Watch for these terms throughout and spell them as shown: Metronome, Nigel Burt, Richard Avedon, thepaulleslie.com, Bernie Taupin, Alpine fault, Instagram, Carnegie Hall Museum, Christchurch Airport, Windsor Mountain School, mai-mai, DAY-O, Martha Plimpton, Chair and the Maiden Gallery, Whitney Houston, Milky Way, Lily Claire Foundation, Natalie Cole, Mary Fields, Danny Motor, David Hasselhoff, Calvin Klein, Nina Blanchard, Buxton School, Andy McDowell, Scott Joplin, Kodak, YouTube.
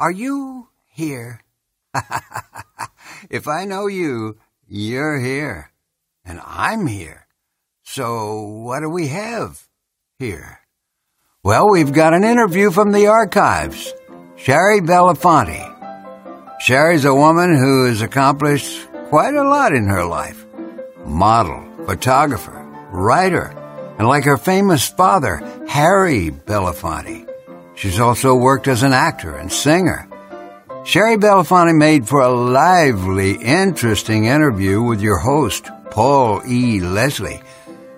Are you here? If I know you, you're here, and I'm here. So what do we have here? Well, we've got an interview from the archives. Shari Belafonte. Shari's a woman who has accomplished quite a lot in her life. Model, photographer, writer, and like her famous father, Harry Belafonte, she's also worked as an actor and singer. Shari Belafonte made for a lively, interesting interview with your host, Paul E. Leslie.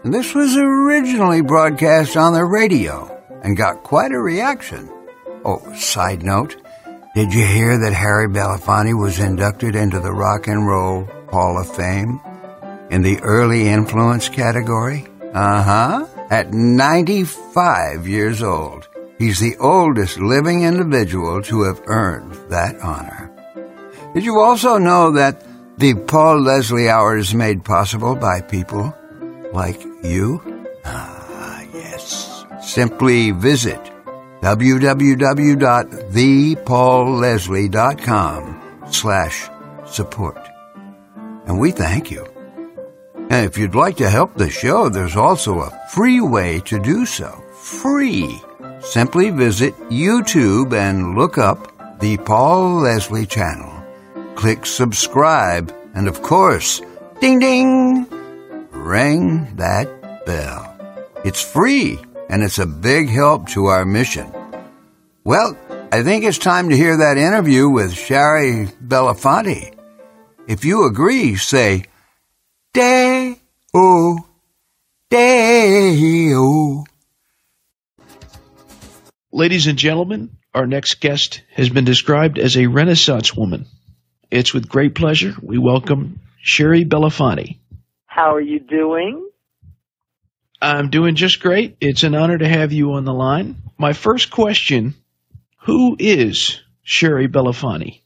And this was originally broadcast on the radio and got quite a reaction. Oh, side note, did you hear that Harry Belafonte was inducted into the Rock and Roll Hall of Fame in the early influence category? Uh-huh. At 95 years old. He's the oldest living individual to have earned that honor. Did you also know that the Paul Leslie Hour is made possible by people like you? Ah, yes. Simply visit www.thepaulleslie.com/support. And we thank you. And if you'd like to help the show, there's also a free way to do so. Free. Simply visit YouTube and look up the Paul Leslie channel. Click subscribe, and of course, ding ding, ring that bell. It's free, and it's a big help to our mission. Well, I think it's time to hear that interview with Shari Belafonte. If you agree, say, Day-o, day-o. Ladies and gentlemen, our next guest has been described as a Renaissance woman. It's with great pleasure we welcome Shari Belafonte. How are you doing? I'm doing just great. It's an honor to have you on the line. My first question, who is Shari Belafonte?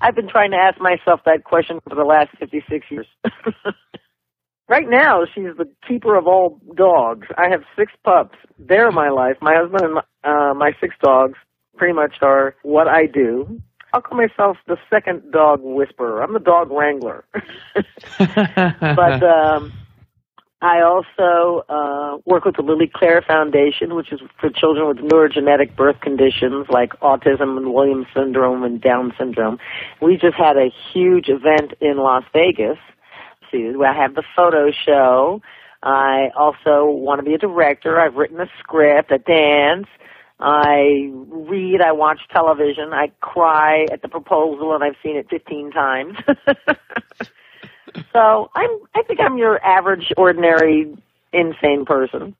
I've been trying to ask myself that question for the last 56 years. Right now, she's the keeper of all dogs. I have 6 pups. They're my life. My husband and my 6 dogs pretty much are what I do. I'll call myself the second dog whisperer. I'm the dog wrangler. But I also work with the Lily Claire Foundation, which is for children with neurogenetic birth conditions like autism and Williams syndrome and Down syndrome. We just had a huge event in Las Vegas. I have the photo show. I also want to be a director. I've written a script. I dance. I read. I watch television. I cry at the proposal, and I've seen it 15 times. So I think I'm your average, ordinary, insane person.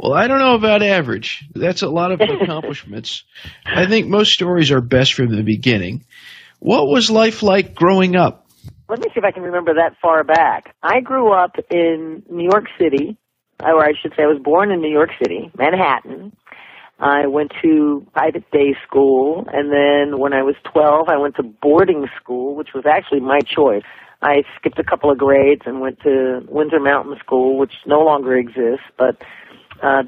Well, I don't know about average. That's a lot of accomplishments. I think most stories are best from the beginning. What was life like growing up? Let me see if I can remember that far back. I grew up in New York City, or I should say I was born in New York City, Manhattan. I went to private day school, and then when I was 12, I went to boarding school, which was actually my choice. I skipped a couple of grades and went to Windsor Mountain School, which no longer exists, but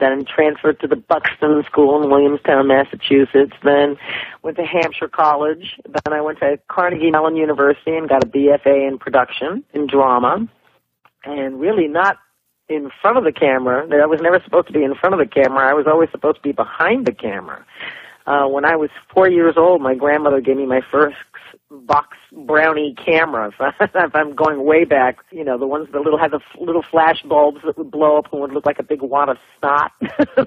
then transferred to the Buxton School in Williamstown, Massachusetts. Then went to Hampshire College. Then I went to Carnegie Mellon University and got a BFA in production, in drama. And really not in front of the camera. I was never supposed to be in front of the camera. I was always supposed to be behind the camera. When I was 4 years old, my grandmother gave me my first box brownie camera. If I'm going way back, you know, the ones that had the little flash bulbs that would blow up and would look like a big wad of snot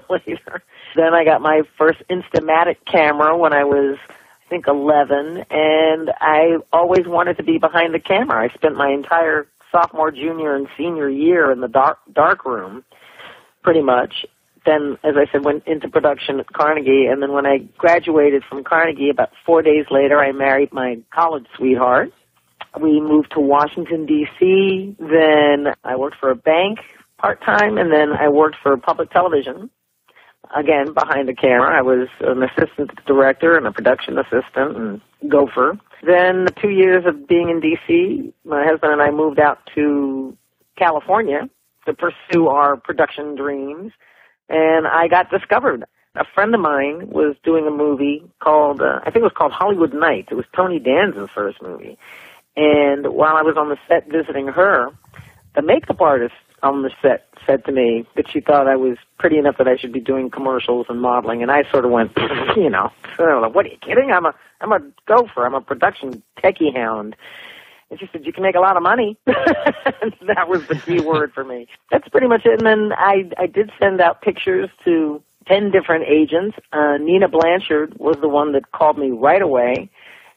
later. Then I got my first Instamatic camera when I was, I think, 11, and I always wanted to be behind the camera. I spent my entire sophomore, junior, and senior year in the dark room, pretty much. Then, as I said, went into production at Carnegie, and then when I graduated from Carnegie, about 4 days later, I married my college sweetheart. We moved to Washington, D.C., then I worked for a bank part-time, and then I worked for public television, again, behind the camera. I was an assistant director and a production assistant and gopher. Then, 2 years of being in D.C., my husband and I moved out to California to pursue our production dreams. And I got discovered A friend of mine was doing a movie called, I think it was called Hollywood Nights. It was Tony Danza's first movie. And while I was on the set visiting her, the makeup artist on the set said to me that she thought I was pretty enough that I should be doing commercials and modeling. And I sort of went, you know, what are you kidding? I'm a gopher. I'm a production techie hound. And she said, you can make a lot of money. That was the key word for me. That's pretty much it. And then I did send out pictures to 10 different agents. Nina Blanchard was the one that called me right away.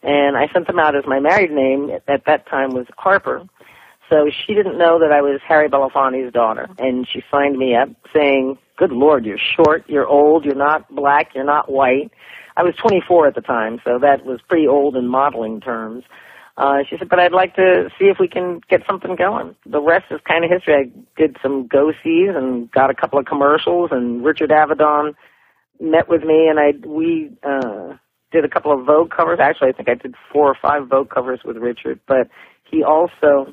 And I sent them out as my married name at that time was Harper. So she didn't know that I was Harry Belafonte's daughter. And she signed me up saying, good Lord, you're short, you're old, you're not black, you're not white. I was 24 at the time, so that was pretty old in modeling terms. She said, but I'd like to see if we can get something going. The rest is kind of history. I did some go-sees and got a couple of commercials, and Richard Avedon met with me, and we did a couple of Vogue covers. Actually, I think I did 4 or 5 Vogue covers with Richard, but he also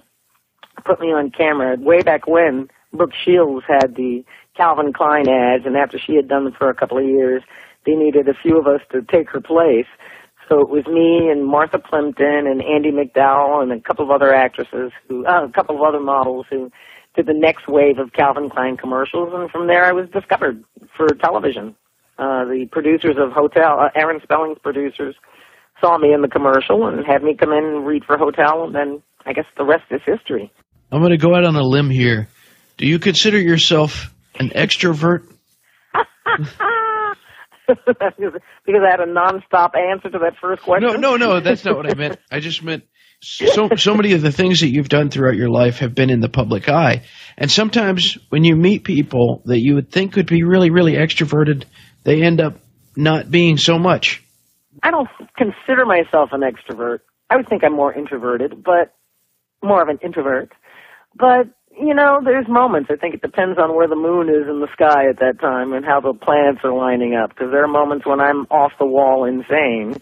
put me on camera way back when Brooke Shields had the Calvin Klein ads, and after she had done them for a couple of years, they needed a few of us to take her place. So it was me and Martha Plimpton and Andy McDowell and a couple of other actresses, a couple of other models who did the next wave of Calvin Klein commercials. And from there I was discovered for television. The producers of Hotel, Aaron Spelling's producers, saw me in the commercial and had me come in and read for Hotel. And then I guess the rest is history. I'm going to go out on a limb here. Do you consider yourself an extrovert? Because I had a nonstop answer to that first question. No, that's not what I meant. I just meant so many of the things that you've done throughout your life have been in the public eye. And sometimes when you meet people that you would think could be really, really extroverted, they end up not being so much. I don't consider myself an extrovert. I would think I'm more introverted, but more of an introvert. But you know, there's moments. I think it depends on where the moon is in the sky at that time and how the planets are lining up, because there are moments when I'm off the wall insane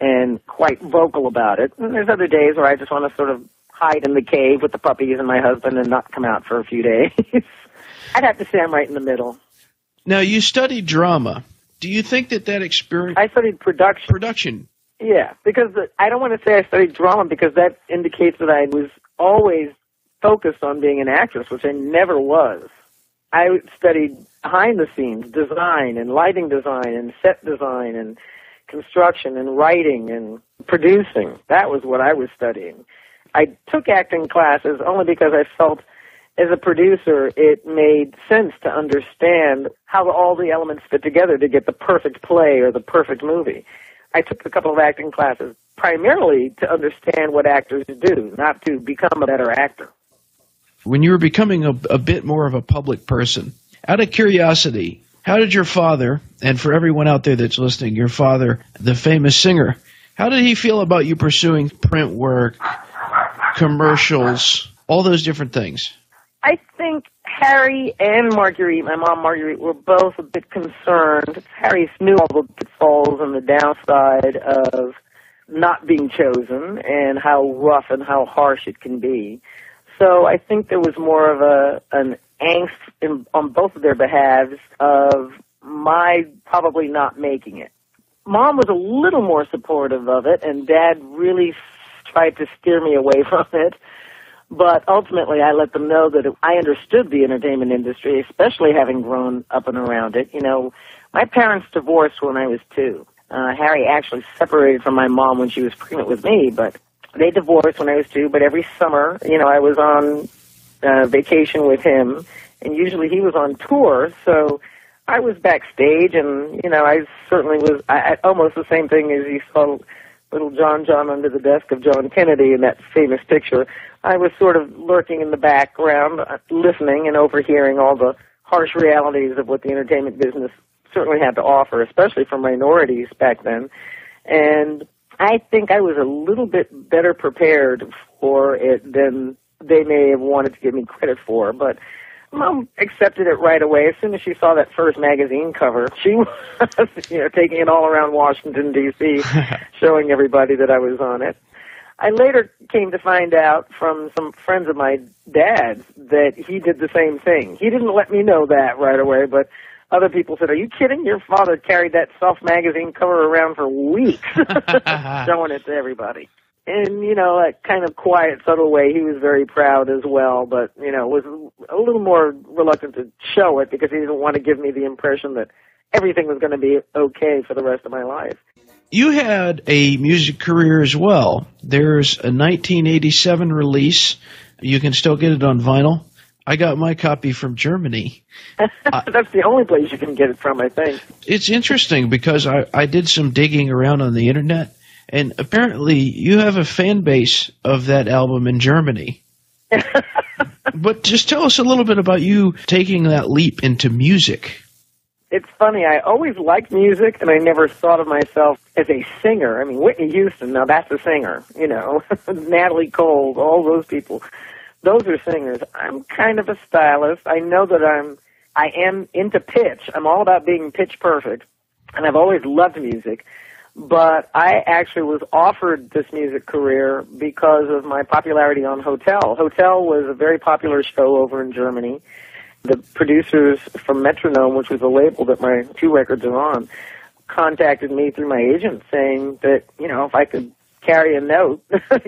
and quite vocal about it. And there's other days where I just want to sort of hide in the cave with the puppies and my husband and not come out for a few days. I'd have to say I'm right in the middle. Now, you studied drama. Do you think that experience... I studied production. Production. Yeah, because I don't want to say I studied drama because that indicates that I was always focused on being an actress, which I never was. I studied behind the scenes design and lighting design and set design and construction and writing and producing. That was what I was studying. I took acting classes only because I felt as a producer it made sense to understand how all the elements fit together to get the perfect play or the perfect movie. I took a couple of acting classes primarily to understand what actors do, not to become a better actor. When you were becoming a bit more of a public person, out of curiosity, how did your father, and for everyone out there that's listening, your father, the famous singer, how did he feel about you pursuing print work, commercials, all those different things? I think Harry and Marguerite, my mom Marguerite, were both a bit concerned. Harry knew all the pitfalls and the downside of not being chosen and how rough and how harsh it can be. So I think there was more of an angst on both of their behalves of my probably not making it. Mom was a little more supportive of it, and Dad really tried to steer me away from it. But ultimately, I let them know that I understood the entertainment industry, especially having grown up and around it. You know, my parents divorced when I was 2. Harry actually separated from my mom when she was pregnant with me, but they divorced when I was 2, but every summer, you know, I was on vacation with him, and usually he was on tour, so I was backstage, and, you know, I certainly was almost the same thing as you saw little John under the desk of John Kennedy in that famous picture. I was sort of lurking in the background, listening and overhearing all the harsh realities of what the entertainment business certainly had to offer, especially for minorities back then, and I think I was a little bit better prepared for it than they may have wanted to give me credit for. But Mom accepted it right away. As soon as she saw that first magazine cover, she was taking it all around Washington, D.C., showing everybody that I was on it. I later came to find out from some friends of my dad's that he did the same thing. He didn't let me know that right away, but Other people said, "Are you kidding? Your father carried that soft magazine cover around for weeks, showing it to everybody." And, you know, that kind of quiet, subtle way, he was very proud as well, but, you know, was a little more reluctant to show it because he didn't want to give me the impression that everything was going to be okay for the rest of my life. You had a music career as well. There's a 1987 release. You can still get it on vinyl. I got my copy from Germany. That's the only place you can get it from, I think. It's interesting because I did some digging around on the internet, and apparently you have a fan base of that album in Germany. But just tell us a little bit about you taking that leap into music. It's funny. I always liked music, and I never thought of myself as a singer. I mean, Whitney Houston, now that's a singer, you know, Natalie Cole, all those people. Those are singers. I'm kind of a stylist. I know that I am into pitch. I'm all about being pitch perfect, and I've always loved music. But I actually was offered this music career because of my popularity on Hotel. Hotel was a very popular show over in Germany. The producers from Metronome, which was the label that my two records are on, contacted me through my agent saying that, you know, if I could carry a note,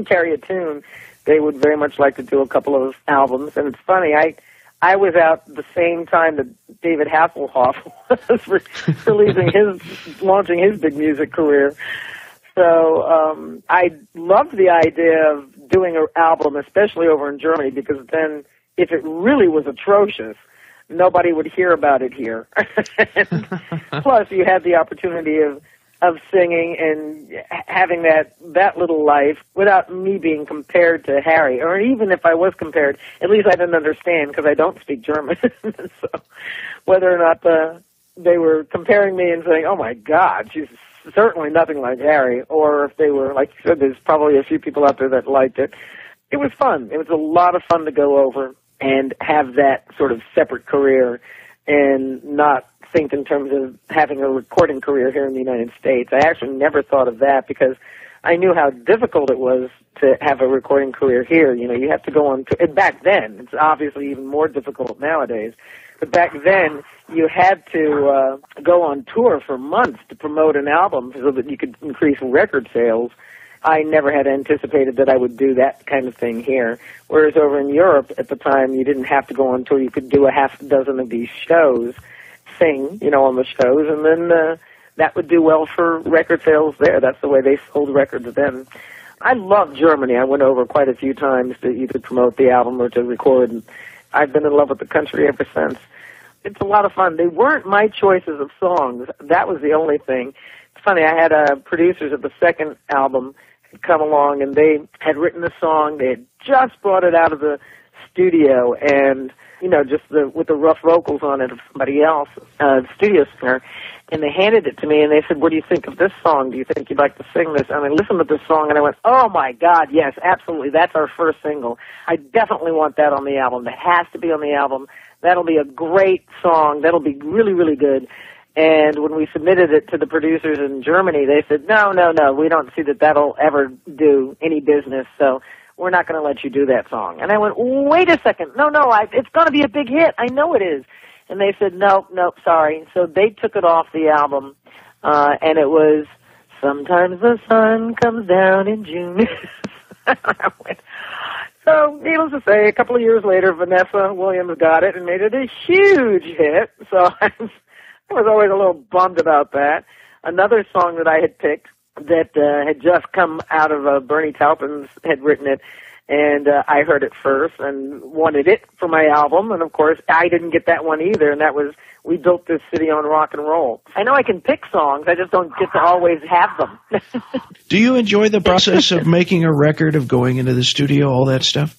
carry a tune, they would very much like to do a couple of albums. And it's funny, I was out the same time that David Hasselhoff was launching his big music career. So I loved the idea of doing an album, especially over in Germany, because then if it really was atrocious, nobody would hear about it here. Plus, you had the opportunity of singing and having that little life without me being compared to Harry, or even if I was compared, at least I didn't understand because I don't speak German. So whether or not they were comparing me and saying, "Oh my God, she's certainly nothing like Harry," or if they were, like you said, there's probably a few people out there that liked it. It was fun. It was a lot of fun to go over and have that sort of separate career and not think in terms of having a recording career here in the United States. I actually never thought of that because I knew how difficult it was to have a recording career here. You know, you have to go on and back then, it's obviously even more difficult nowadays, but back then you had to go on tour for months to promote an album so that you could increase record sales. I never had anticipated that I would do that kind of thing here, whereas over in Europe at the time you didn't have to go on tour. You could do a half dozen of these shows, sing, you know, on the shows, and then that would do well for record sales there. That's the way they sold records then. I love Germany. I went over quite a few times to either promote the album or to record, and I've been in love with the country ever since. It's a lot of fun. They weren't my choices of songs. That was the only thing. It's funny, I had producers of the second album come along, and they had written a song. They had just brought it out of the studio, and you know, just with the rough vocals on it of somebody else, the studio singer, and they handed it to me, and they said, "What do you think of this song? Do you think you'd like to sing this?" And I listened to this song, and I went, "Oh my God, yes, absolutely, that's our first single. I definitely want that on the album. That has to be on the album. That'll be a great song. That'll be really, really good." And when we submitted it to the producers in Germany, they said, no, we don't see that'll ever do any business, so we're not going to let you do that song. And I went, wait a second, no, it's going to be a big hit. I know it is. And they said, nope, sorry. So they took it off the album, and it was, "Sometimes the sun comes down in June." I went, so needless to say, a couple of years later, Vanessa Williams got it and made it a huge hit. So I was always a little bummed about that. Another song that I had picked that had just come out of Bernie Taupin had written it, and I heard it first and wanted it for my album. And, of course, I didn't get that one either, and that was "We Built This City on Rock and Roll." I know I can pick songs. I just don't get to always have them. Do you enjoy the process of making a record, of going into the studio, all that stuff?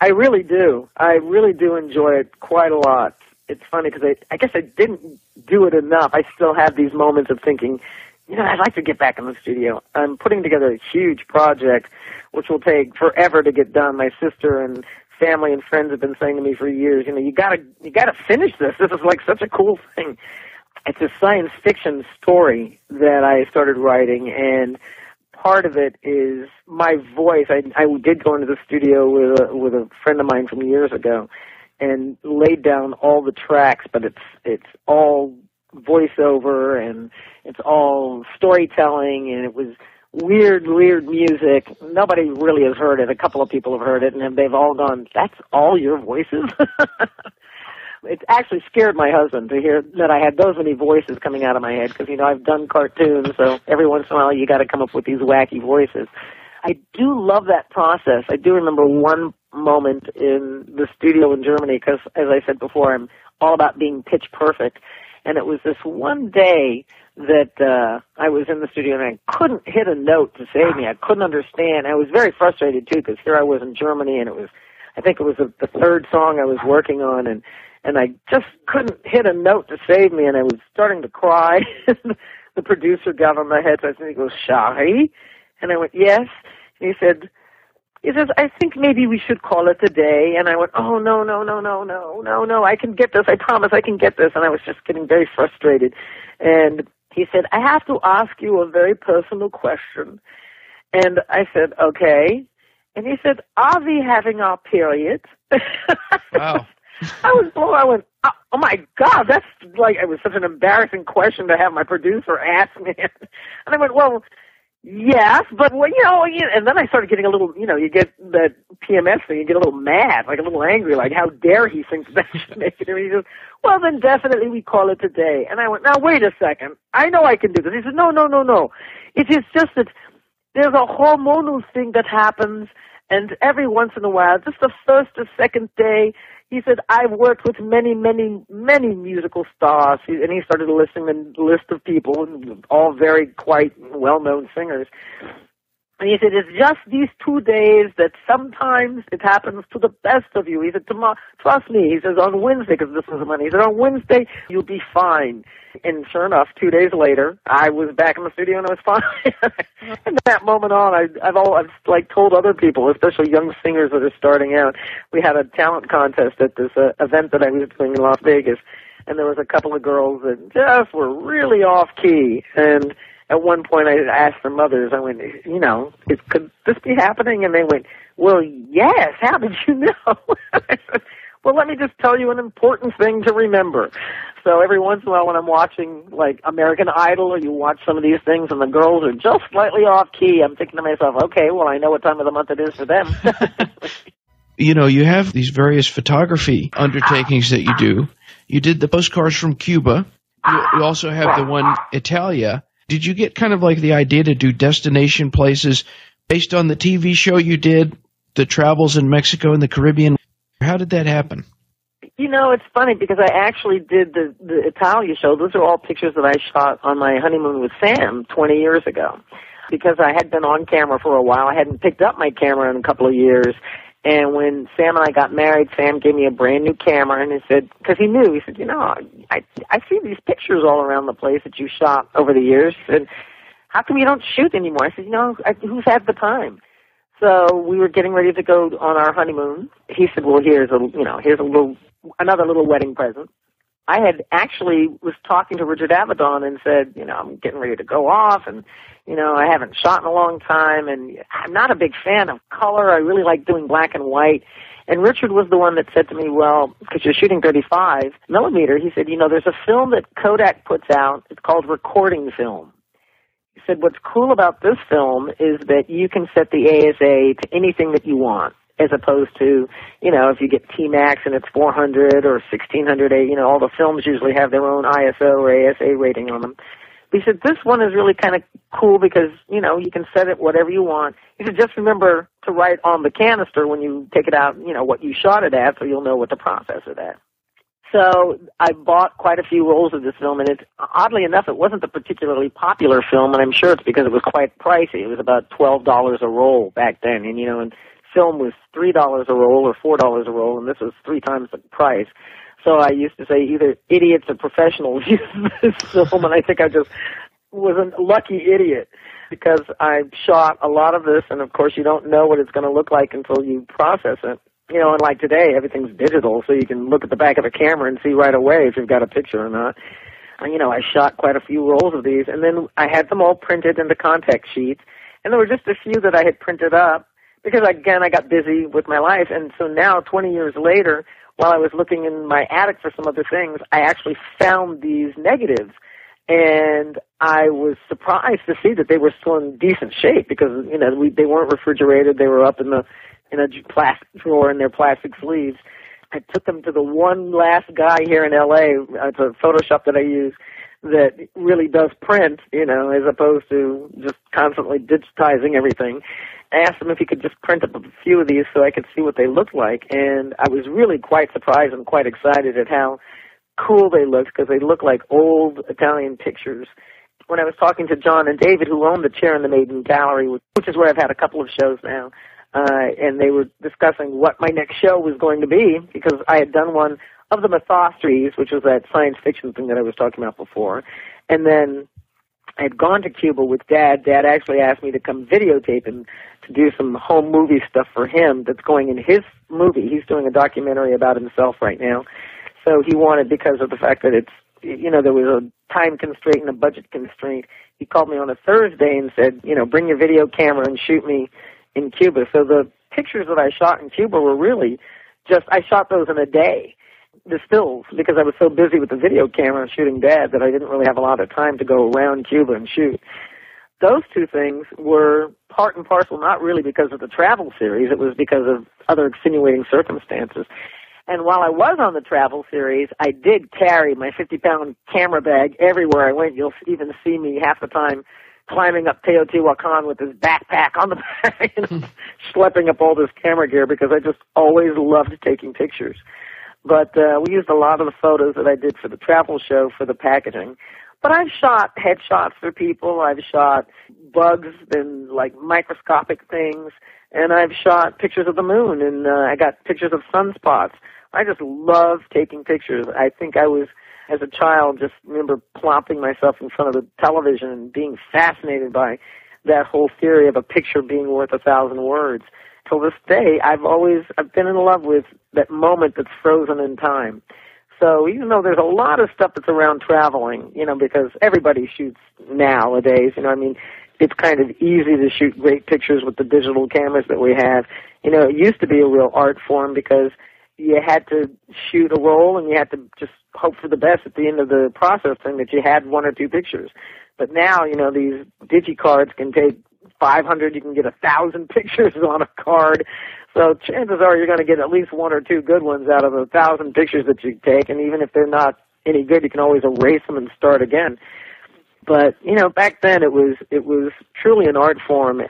I really do. I really do enjoy it quite a lot. It's funny because I guess I didn't do it enough. I still have these moments of thinking, you know, I'd like to get back in the studio. I'm putting together a huge project, which will take forever to get done. My sister and family and friends have been saying to me for years, you know, you gotta finish this. This is like such a cool thing. It's a science fiction story that I started writing, and part of it is my voice. I did go into the studio with a friend of mine from years ago, and laid down all the tracks, but it's all voiceover and it's all storytelling, and it was weird music. Nobody really has heard it. A couple of people have heard it, and they've all gone, "That's all your voices?" It actually scared my husband to hear that I had those many voices coming out of my head, because, you know, I've done cartoons, so every once in a while you got to come up with these wacky voices. I do love that process. I do remember one moment in the studio in Germany, because, as I said before, I'm all about being pitch perfect. And it was this one day that I was in the studio and I couldn't hit a note to save me. I couldn't understand. I was very frustrated, too, because here I was in Germany, and it was, I think it was the third song I was working on, and I just couldn't hit a note to save me, and I was starting to cry. The producer got on my head, so I think he goes, "Shari?" And I went, "Yes." And he says, "I think maybe we should call it a day." And I went, "Oh, no, I can get this. I promise I can get this." And I was just getting very frustrated. And he said, "I have to ask you a very personal question." And I said, "Okay." And he said, "Are we having our period?" Wow. I was blown. I went, "Oh my God, that's like," it was such an embarrassing question to have my producer ask me. And I went, "Well, yes, but, well, you know," and then I started getting a little, you know, you get that PMS thing, you get a little mad, like a little angry, like, how dare he think that should make it. And he goes, "Well, then definitely we call it today." And I went, "Now, wait a second. I know I can do this." He said, No. It is just that there's a hormonal thing that happens, and every once in a while, just the first or second day, he said, "I've worked with many musical stars," and he started listing a list of people, and all very quite well-known singers. And he said, "It's just these 2 days that sometimes it happens to the best of you." He said, "Trust me," he says, "on Wednesday," because this was Monday, he said, "on Wednesday, you'll be fine." And sure enough, 2 days later, I was back in the studio and I was fine. And from that moment on, I've like told other people, especially young singers that are starting out. We had a talent contest at this event that I was doing in Las Vegas, and there was a couple of girls that just were really off key. And at one point, I asked their mothers, I went, "You know, could this be happening?" And they went, "Well, yes, how did you know?" I said, "Well, let me just tell you an important thing to remember." So every once in a while when I'm watching, like, American Idol, or you watch some of these things, and the girls are just slightly off-key, I'm thinking to myself, okay, well, I know what time of the month it is for them. You know, you have these various photography undertakings that you do. You did the postcards from Cuba. You also have the one, Italia. Did you get kind of like the idea to do destination places based on the TV show you did, the travels in Mexico and the Caribbean? How did that happen? You know, it's funny because I actually did the Italia show. Those are all pictures that I shot on my honeymoon with Sam 20 years ago, because I had been on camera for a while. I hadn't picked up my camera in a couple of years. And when Sam and I got married, Sam gave me a brand-new camera, and he said, because he knew, he said, "You know, I see these pictures all around the place that you shot over the years, and how come you don't shoot anymore?" I said, "You know, who's had the time?" So we were getting ready to go on our honeymoon. He said, "Well, here's another little wedding present." I had actually was talking to Richard Avedon and said, "You know, I'm getting ready to go off, and, you know, I haven't shot in a long time, and I'm not a big fan of color. I really like doing black and white." And Richard was the one that said to me, "Well, because you're shooting 35 millimeter, he said, "You know, there's a film that Kodak puts out. It's called recording film." He said, "What's cool about this film is that you can set the ASA to anything that you want, as opposed to, you know, if you get T-Max and it's 400 or 1600, you know, all the films usually have their own ISO or ASA rating on them." But he said, "This one is really kind of cool because, you know, you can set it whatever you want." He said, "Just remember to write on the canister when you take it out, you know, what you shot it at, so you'll know what to process it at." So I bought quite a few rolls of this film, and oddly enough, it wasn't a particularly popular film, and I'm sure it's because it was quite pricey. It was about $12 a roll back then, and, you know, and film was $3 a roll or $4 a roll, and this was 3 times the price. So I used to say either idiots or professionals use this film, and I think I just was a lucky idiot because I shot a lot of this, and of course you don't know what it's going to look like until you process it. You know, and like today, everything's digital, so you can look at the back of a camera and see right away if you've got a picture or not. And, you know, I shot quite a few rolls of these, and then I had them all printed into contact sheets, and there were just a few that I had printed up, because, again, I got busy with my life, and so now, 20 years later, while I was looking in my attic for some other things, I actually found these negatives. And I was surprised to see that they were still in decent shape because, you know, they weren't refrigerated. They were up in a plastic drawer in their plastic sleeves. I took them to the one last guy here in L.A., it's a photo shop that I use, that really does print, you know, as opposed to just constantly digitizing everything. I asked him if he could just print up a few of these so I could see what they looked like. And I was really quite surprised and quite excited at how cool they looked because they look like old Italian pictures. When I was talking to John and David, who owned the Chair and the Maiden Gallery, which is where I've had a couple of shows now, and they were discussing what my next show was going to be because I had done one of the Mythostres, which was that science fiction thing that I was talking about before. And then I had gone to Cuba with Dad. Dad actually asked me to come videotape him to do some home movie stuff for him that's going in his movie. He's doing a documentary about himself right now. So he wanted, because of the fact that it's, you know, there was a time constraint and a budget constraint, he called me on a Thursday and said, you know, bring your video camera and shoot me in Cuba. So the pictures that I shot in Cuba were really just, I shot those in a day. The stills, because I was so busy with the video camera shooting Dad that I didn't really have a lot of time to go around Cuba and shoot. Those two things were part and parcel, not really because of the travel series. It was because of other extenuating circumstances. And while I was on the travel series, I did carry my 50-pound camera bag everywhere I went. You'll even see me half the time climbing up Teotihuacan with this backpack on the back, you know, schlepping up all this camera gear because I just always loved taking pictures. But we used a lot of the photos that I did for the travel show for the packaging. But I've shot headshots for people. I've shot bugs and, like, microscopic things. And I've shot pictures of the moon. And I got pictures of sunspots. I just love taking pictures. I think I was, as a child, just remember plopping myself in front of the television and being fascinated by that whole theory of a picture being worth 1,000 words. Till this day, I've been in love with that moment that's frozen in time. So even though there's a lot of stuff that's around traveling, you know, because everybody shoots nowadays, you know, I mean, it's kind of easy to shoot great pictures with the digital cameras that we have. You know, it used to be a real art form because you had to shoot a roll and you had to just hope for the best at the end of the process thing that you had one or two pictures. But now, you know, these digicards can take 500, you can get 1,000 pictures on a card. So chances are you're going to get at least one or two good ones out of 1,000 pictures that you take. And even if they're not any good, you can always erase them and start again. But, you know, back then it was truly an art form.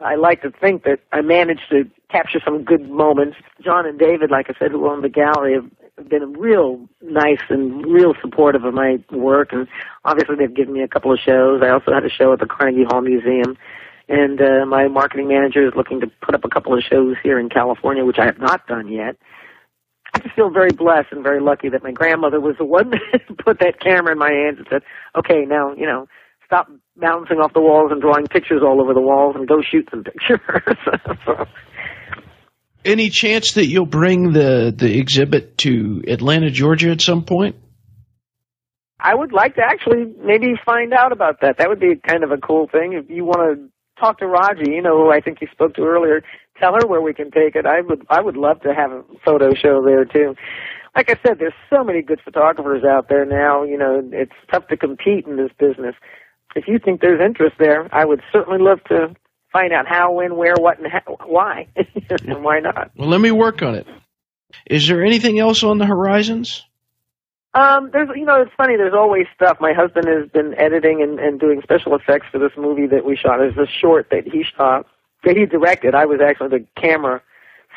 I like to think that I managed to capture some good moments. John and David, like I said, who own the gallery, have been real nice and real supportive of my work. And obviously they've given me a couple of shows. I also had a show at the Carnegie Hall Museum. And my marketing manager is looking to put up a couple of shows here in California, which I have not done yet. I just feel very blessed and very lucky that my grandmother was the one that put that camera in my hands and said, okay, now, you know, stop bouncing off the walls and drawing pictures all over the walls and go shoot some pictures. So. Any chance that you'll bring the exhibit to Atlanta, Georgia at some point? I would like to actually maybe find out about that. That would be kind of a cool thing. If you want to talk to Raji, you know, who I think you spoke to earlier, tell her where we can take it. I would love to have a photo show there, too. Like I said, there's so many good photographers out there now. You know, it's tough to compete in this business. If you think there's interest there, I would certainly love to find out how, when, where, what, and why. And why not? Well, let me work on it. Is there anything else on the horizons? There's, you know, it's funny, there's always stuff. My husband has been editing and doing special effects for this movie that we shot. There's a short that he shot, that he directed. I was actually the camera,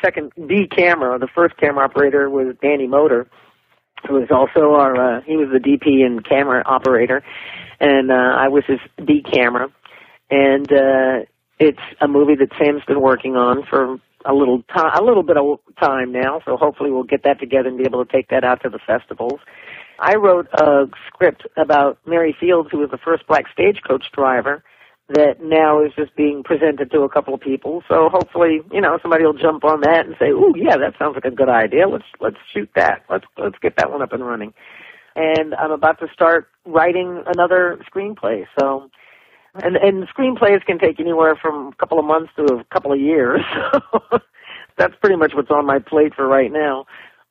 the first camera operator was Danny Motor, who was also he was the DP and camera operator, and I was his D camera. And it's a movie that Sam's been working on for a little bit of time now, so hopefully we'll get that together and be able to take that out to the festivals. I wrote a script about Mary Fields, who was the first black stagecoach driver, that now is just being presented to a couple of people. So hopefully, you know, somebody will jump on that and say, "Ooh, yeah, that sounds like a good idea. Let's shoot that. Let's get that one up and running." And I'm about to start writing another screenplay. So. And screenplays can take anywhere from a couple of months to a couple of years. So that's pretty much what's on my plate for right now.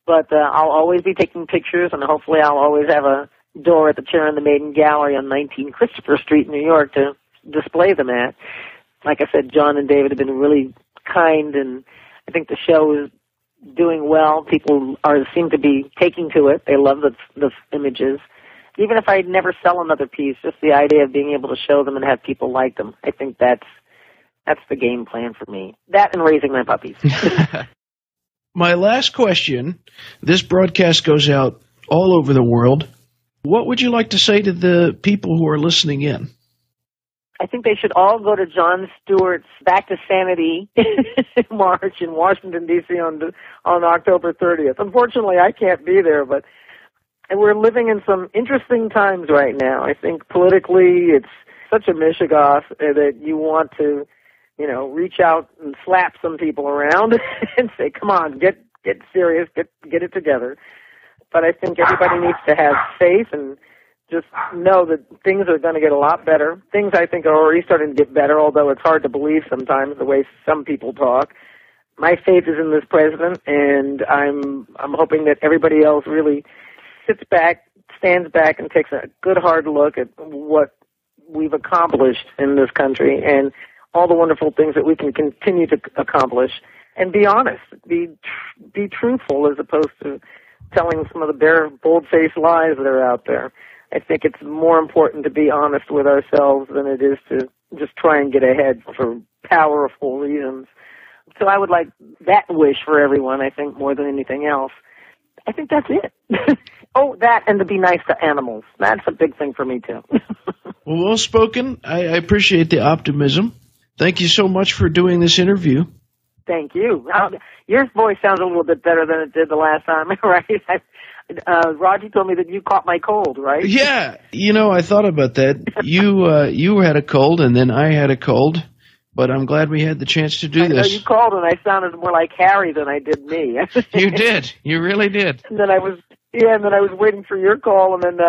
But I'll always be taking pictures, and hopefully I'll always have a door at the Chair and the Maiden Gallery on 19 Christopher Street in New York to display them at. Like I said, John and David have been really kind, and I think the show is doing well. People seem to be taking to it. They love the images. Even if I never sell another piece, just the idea of being able to show them and have people like them, I think that's the game plan for me. That and raising my puppies. My last question, this broadcast goes out all over the world. What would you like to say to the people who are listening in? I think they should all go to Jon Stewart's Back to Sanity march in Washington, D.C. on October 30th. Unfortunately, I can't be there, but we're living in some interesting times right now. I think politically it's such a mishigoff that you want to, you know, reach out and slap some people around and say, come on, get serious, get it together. But I think everybody needs to have faith and just know that things are going to get a lot better. Things, I think, are already starting to get better, although it's hard to believe sometimes the way some people talk. My faith is in this president, and I'm hoping that everybody else really sits back, stands back, and takes a good hard look at what we've accomplished in this country and all the wonderful things that we can continue to accomplish, and be honest, be truthful as opposed to telling some of the bare, bold-faced lies that are out there. I think it's more important to be honest with ourselves than it is to just try and get ahead for powerful reasons. So I would like that wish for everyone, I think, more than anything else. I think that's it. Oh, that and to be nice to animals. That's a big thing for me, too. Well spoken. I appreciate the optimism. Thank you so much for doing this interview. Thank you. Your voice sounds a little bit better than it did the last time, right? Roger told me that you caught my cold, right? Yeah. You know, I thought about that. You had a cold, and then I had a cold, but I'm glad we had the chance to do this. I know you called, and I sounded more like Harry than I did me. You did. You really did. And then I was waiting for your call, and then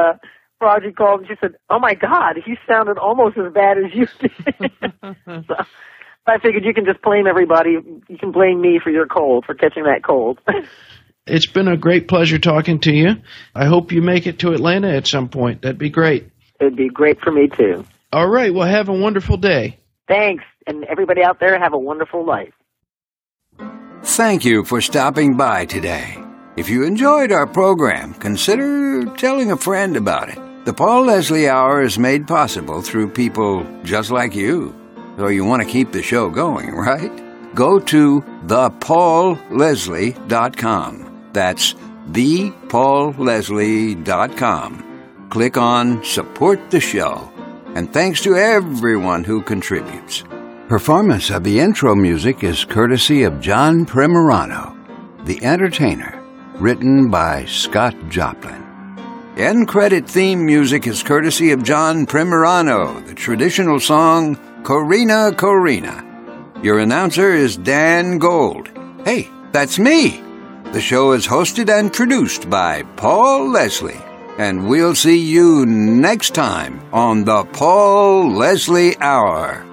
Roger called, and she said, oh, my God, he sounded almost as bad as you did. So I figured you can just blame everybody. You can blame me for your cold, for catching that cold. It's been a great pleasure talking to you. I hope you make it to Atlanta at some point. That'd be great. It'd be great for me, too. All right. Well, have a wonderful day. Thanks. And everybody out there, have a wonderful life. Thank you for stopping by today. If you enjoyed our program, consider telling a friend about it. The Paul Leslie Hour is made possible through people just like you. So you want to keep the show going, right? Go to thepaulleslie.com. That's thepaulleslie.com. Click on Support the Show. And thanks to everyone who contributes. Performance of the intro music is courtesy of John Primorano, The Entertainer, written by Scott Joplin. End credit theme music is courtesy of John Primorano, the traditional song Corina, Corina. Your announcer is Dan Gold. Hey, that's me. The show is hosted and produced by Paul Leslie. And we'll see you next time on the Paul Leslie Hour.